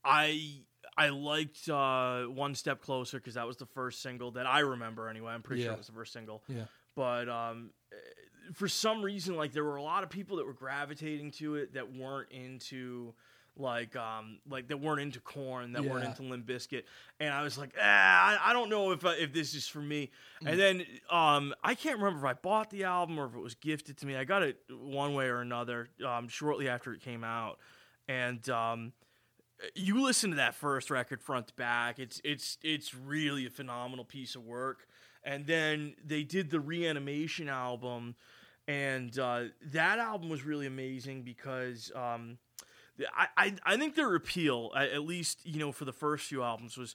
I, I liked, uh, One Step Closer. Cause that was the first single that I remember anyway. I'm pretty yeah. sure it was the first single, yeah. but, um, for some reason, like there were a lot of people that were gravitating to it that weren't into like um like that weren't into Korn, that yeah. weren't into Limp Bizkit, and I was like, ah, I, I don't know if uh, if this is for me. Mm. And then um I can't remember if I bought the album or if it was gifted to me. I got it one way or another um shortly after it came out, and um you listen to that first record front to back. It's it's it's really a phenomenal piece of work. And then they did the Reanimation album, and uh, that album was really amazing because um, I, I I think their appeal, at least you know for the first few albums, was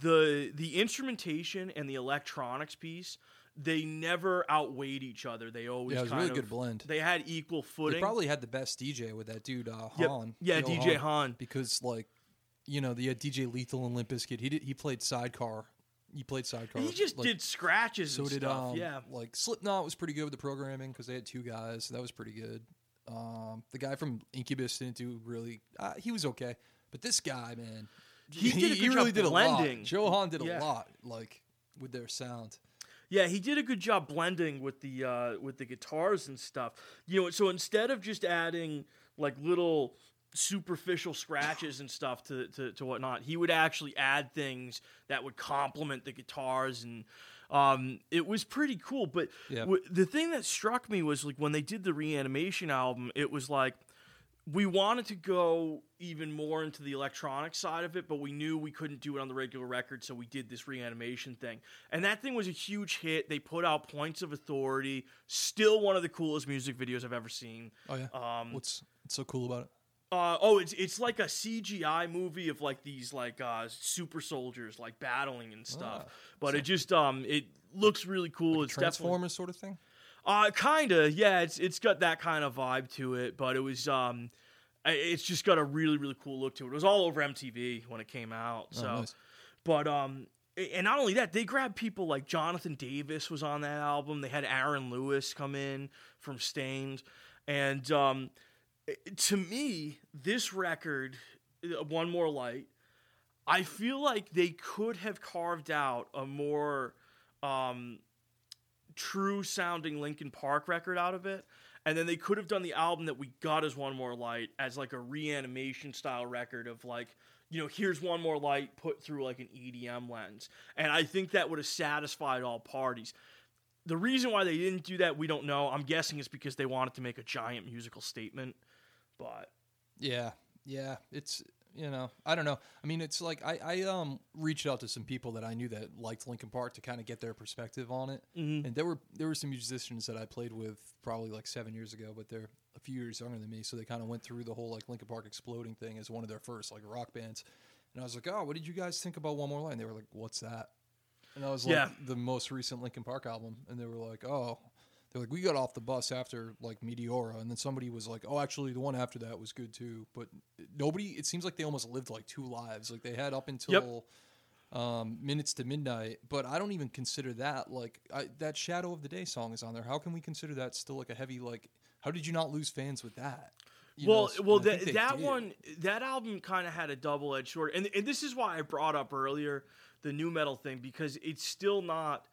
the the instrumentation and the electronics piece. They never outweighed each other. They always yeah, it was kind a really of, good blend. They had equal footing. They probably had the best D J with that dude uh, Hahn. Yep. Yeah, D J Hahn. Hahn. Because like you know the uh, D J Lethal and Limp Bizkit. He did, he played Sidecar. He played Sidecar. He just like, did scratches so and did, stuff. Um, yeah, like Slipknot was pretty good with the programming because they had two guys. So that was pretty good. Um, the guy from Incubus didn't do really. Uh, he was okay, but this guy, man, he, he, did a good he job really did blending. a lot. Joe Hahn did yeah. a lot, like with their sound. Yeah, he did a good job blending with the uh, with the guitars and stuff. You know, so instead of just adding like little superficial scratches and stuff to, to, to whatnot, he would actually add things that would complement the guitars, and um, it was pretty cool. But yeah. w- the thing that struck me was like when they did the Reanimation album, it was like we wanted to go even more into the electronic side of it, but we knew we couldn't do it on the regular record, so we did this Reanimation thing. And that thing was a huge hit. They put out Points of Authority, still one of the coolest music videos I've ever seen. Oh, yeah. Um, What's, what's so cool about it? Uh, oh, it's it's like a C G I movie of like these like uh, super soldiers like battling and stuff. Ah, but so it just um it looks really cool. Like it's Transformers sort of thing. Uh, kinda yeah. It's it's got that kind of vibe to it. But it was um, it's just got a really really cool look to it. It was all over M T V when it came out. So, oh, nice. But um. And not only that, they grabbed people like Jonathan Davis was on that album. They had Aaron Lewis come in from Stained, and um. To me, this record, One More Light, I feel like they could have carved out a more um, true-sounding Linkin Park record out of it, and then they could have done the album that we got as One More Light as like a Reanimation-style record of like, you know, here's One More Light put through like an E D M lens, and I think that would have satisfied all parties. The reason why they didn't do that, we don't know. I'm guessing it's because they wanted to make a giant musical statement. But yeah, yeah, it's, you know, I don't know. I mean, it's like I, I um reached out to some people that I knew that liked Linkin Park to kind of get their perspective on it. Mm-hmm. And there were there were some musicians that I played with probably like seven years ago, but they're a few years younger than me, so they kind of went through the whole like Linkin Park exploding thing as one of their first like rock bands. And I was like, oh, what did you guys think about One More Light? And they were like, what's that? And I was like, yeah. the most recent Linkin Park album, and they were like, oh. They're like, we got off the bus after, like, Meteora, and then somebody was like, oh, actually, the one after that was good, too. But nobody, it seems like they almost lived, like, two lives. Like, they had up until yep. um, Minutes to Midnight, but I don't even consider that, like, I, that Shadow of the Day song is on there. How can we consider that still, like, a heavy, like, how did you not lose fans with that? You well, know, well, that, that one, that album kind of had a double-edged sword. And, and this is why I brought up earlier the nu metal thing, because it's still not...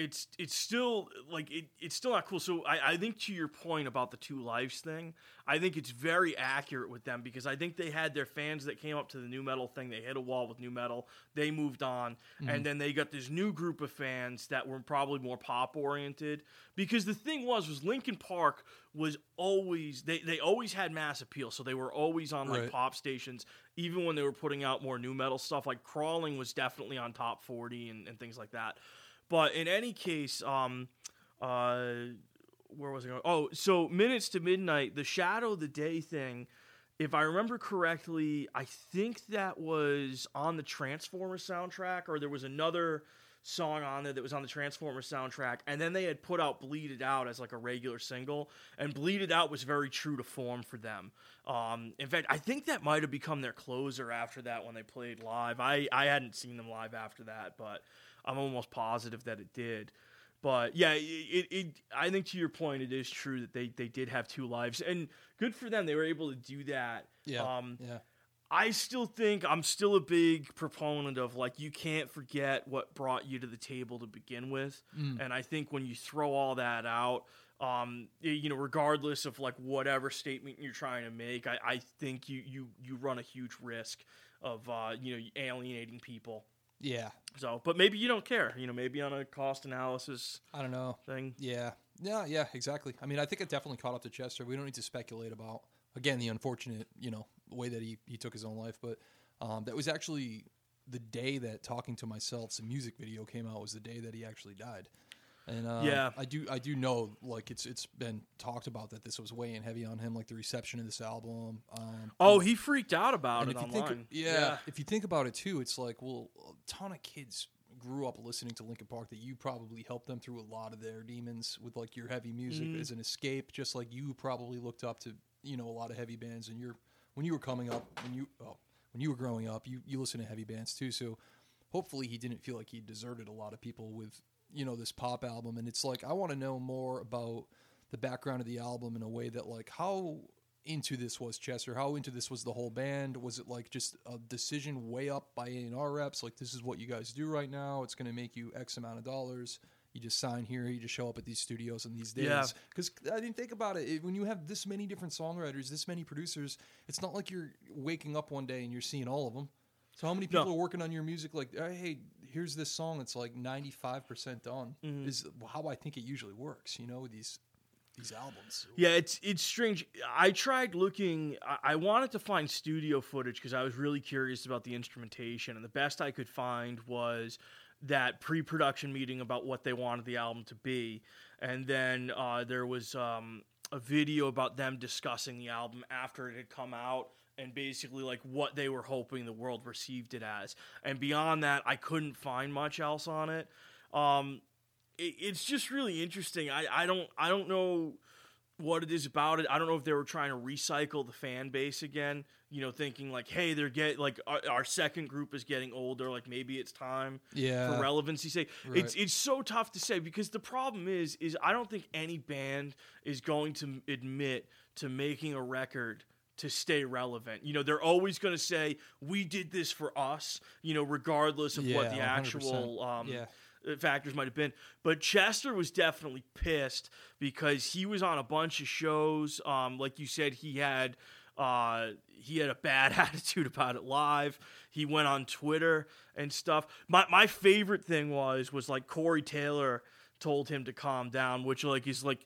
It's it's still like it, it's still not cool. So I, I think to your point about the two lives thing, I think it's very accurate with them because I think they had their fans that came up to the nu metal thing. They hit a wall with nu metal. They moved on, mm-hmm. and then they got this new group of fans that were probably more pop oriented. Because the thing was, was Linkin Park was always they they always had mass appeal, so they were always on like right. pop stations. Even when they were putting out more nu metal stuff, like Crawling was definitely on top forty and, and things like that. But in any case, um, uh, where was I going? Oh, so Minutes to Midnight, the Shadow of the Day thing, if I remember correctly, I think that was on the Transformers soundtrack, or there was another song on there that was on the Transformers soundtrack, and then they had put out Bleed It Out as like a regular single, and Bleed It Out was very true to form for them. Um, in fact, I think that might have become their closer after that when they played live. I, I hadn't seen them live after that, but... I'm almost positive that it did. But, yeah, it, it, it. I think to your point, it is true that they, they did have two lives. And good for them. They were able to do that. Yeah, um, yeah. I still think I'm still a big proponent of, like, you can't forget what brought you to the table to begin with. Mm. And I think when you throw all that out, Um, you know, regardless of like whatever statement you're trying to make, I, I think you, you, you run a huge risk of, uh, you know, alienating people. Yeah. So, but maybe you don't care, you know, maybe on a cost analysis, I don't know, thing. Yeah. Yeah. Yeah, exactly. I mean, I think it definitely caught up to Chester. We don't need to speculate about, again, the unfortunate, you know, way that he, he took his own life. But, um, that was actually the day that Talking to Myself's music video came out was the day that he actually died. And uh, yeah. I do I do know, like, it's it's been talked about that this was weighing heavy on him, like the reception of this album. Um, oh, he freaked out about and it if online. You think, yeah, yeah, if you think about it, too, it's like, well, a ton of kids grew up listening to Linkin Park that you probably helped them through a lot of their demons with, like, your heavy music mm-hmm. as an escape, just like you probably looked up to, you know, a lot of heavy bands. And you're, when you were coming up, when you oh, when you were growing up, you, you listened to heavy bands, too. So hopefully he didn't feel like he deserted a lot of people with, you know, this pop album. And it's like, I want to know more about the background of the album in a way that, like, how into this was Chester, how into this was the whole band. Was it like just a decision way up by A and R reps? Like, this is what you guys do right now. It's going to make you X amount of dollars. You just sign here. You just show up at these studios on these days. Yeah. Cause I didn't think about it. When you have this many different songwriters, this many producers, it's not like you're waking up one day and you're seeing all of them. So how many people no. are working on your music? Like, hey, here's this song that's like ninety-five percent done. Mm-hmm. Is how I think it usually works, you know, with these these albums. Yeah, it's it's strange. I tried looking. I wanted to find studio footage because I was really curious about the instrumentation. And the best I could find was that pre-production meeting about what they wanted the album to be. And then uh, there was um, a video about them discussing the album after it had come out. And basically, like, what they were hoping the world received it as. And beyond that, I couldn't find much else on it. Um, it it's just really interesting. I, I don't I don't know what it is about it. I don't know if they were trying to recycle the fan base again. You know, thinking, like, hey, they're get like, our, our second group is getting older. Like, maybe it's time yeah. for relevancy's sake. Right. It's it's so tough to say because the problem is, is I don't think any band is going to admit to making a record to stay relevant. You know, they're always going to say, we did this for us, you know, regardless of yeah, what the actual um, yeah. factors might have been. But Chester was definitely pissed because he was on a bunch of shows. Um, like you said, he had uh, he had a bad attitude about it live. He went on Twitter and stuff. My my favorite thing was, was like, Corey Taylor told him to calm down, which, like, is like,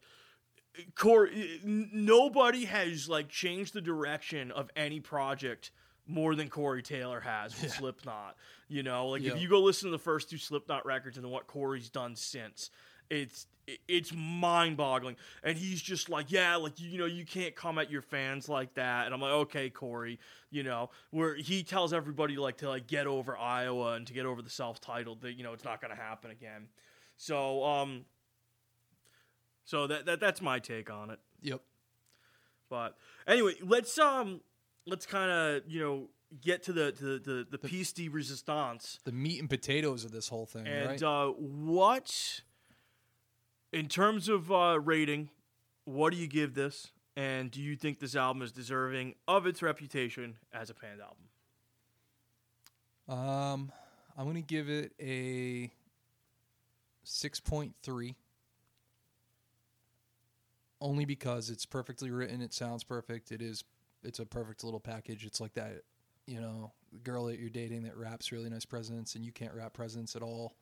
Corey, nobody has, like, changed the direction of any project more than Corey Taylor has with yeah. Slipknot. You know, like, yeah. if you go listen to the first two Slipknot records and then what Corey's done since, it's it's mind-boggling. And he's just like, yeah, like, you know, you can't come at your fans like that. And I'm like, okay, Corey, you know, where he tells everybody, like, to, like, get over Iowa and to get over the self-titled, that, you know, it's not going to happen again. So, um... So that, that that's my take on it. Yep. But anyway, let's um let's kind of, you know, get to the to the, the, the, the piece de resistance, the meat and potatoes of this whole thing. And right? uh, what, in terms of uh, rating, what do you give this? And do you think this album is deserving of its reputation as a panned album? Um, I'm gonna give it a six point three. Only because it's perfectly written, it sounds perfect, it is, it's a perfect little package. It's like that, you know, girl that you're dating that wraps really nice presents, and you can't wrap presents at all,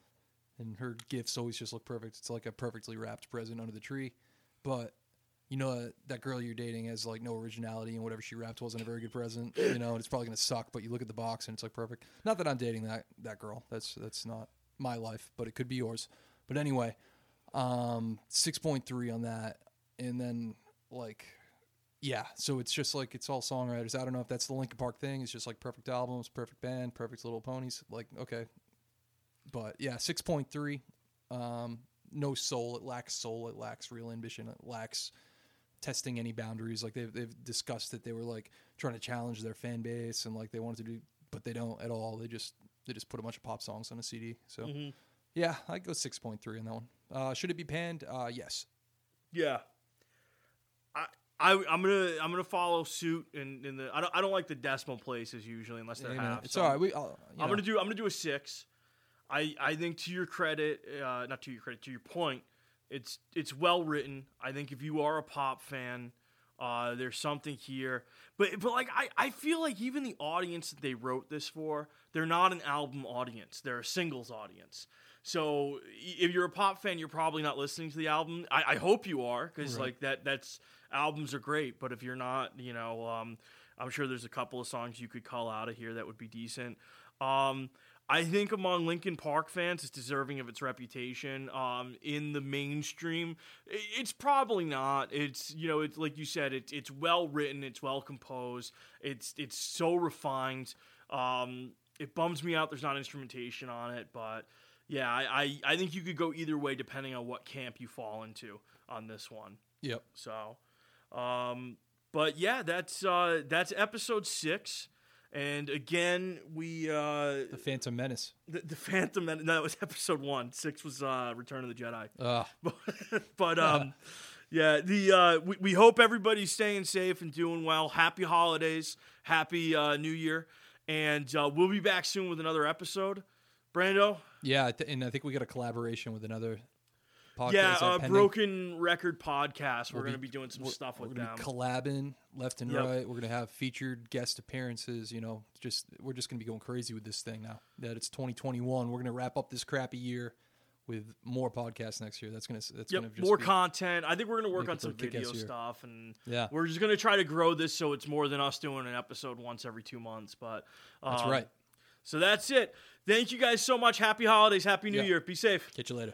and her gifts always just look perfect. It's like a perfectly wrapped present under the tree, but, you know, that girl you're dating has, like, no originality, and whatever she wrapped wasn't a very good present, you know, and it's probably going to suck, but you look at the box, and it's, like, perfect. Not that I'm dating that, that girl. That's, that's not my life, but it could be yours. But anyway, um, six point three on that. And then, like, yeah, so it's just, like, it's all songwriters. I don't know if that's the Linkin Park thing. It's just, like, perfect albums, perfect band, perfect Little Ponies. Like, okay. But, yeah, six point three. Um, no soul. It lacks soul. It lacks real ambition. It lacks testing any boundaries. Like, they've, they've discussed that they were, like, trying to challenge their fan base. And, like, they wanted to do, but they don't at all. They just they just put a bunch of pop songs on a C D. So, mm-hmm. yeah, I'd go six point three on that one. Uh, should it be panned? Uh, yes. Yeah. I, I I'm gonna I'm gonna follow suit in, in the I don't I don't like the decimal places usually unless they're yeah, half. It's so all right. We I'll, I'm know. gonna do I'm gonna do a six. I I think to your credit, uh, not to your credit, to your point, It's it's well written. I think if you are a pop fan, uh, there's something here. But but like I, I feel like even the audience that they wrote this for, they're not an album audience. They're a singles audience. So if you're a pop fan, you're probably not listening to the album. I, I hope you are, because right. like that that's albums are great. But if you're not, you know, um, I'm sure there's a couple of songs you could call out of here that would be decent. Um, I think among Linkin Park fans, it's deserving of its reputation. Um, in the mainstream, it's probably not. It's, you know, it's like you said, it's it's well written, it's well composed, it's it's so refined. Um, it bums me out there's not instrumentation on it, but yeah, I, I I think you could go either way depending on what camp you fall into on this one. Yep. So, um, but yeah, that's uh, that's episode six. And again, we... Uh, the Phantom Menace. The, the Phantom Menace. No, that was episode one. Six was uh, Return of the Jedi. Uh. But, but um, yeah, the uh, we, we hope everybody's staying safe and doing well. Happy holidays. Happy uh, New Year. And uh, we'll be back soon with another episode. Brando? Yeah, and I think we got a collaboration with another... Podcast, yeah, uh, Broken Record Podcast. We're, we're going to be doing some stuff with them. We're going to be collabing left and yep. right. We're going to have featured guest appearances. You know, just we're just going to be going crazy with this thing now that it's twenty twenty-one. We're going to wrap up this crappy year with more podcasts next year. That's going to that's yep, going to more be, content. I think we're going to work on some video stuff, and yeah. we're just going to try to grow this so it's more than us doing an episode once every two months. But um, that's right. So that's it. Thank you guys so much. Happy holidays. Happy New yeah. Year. Be safe. Catch you later.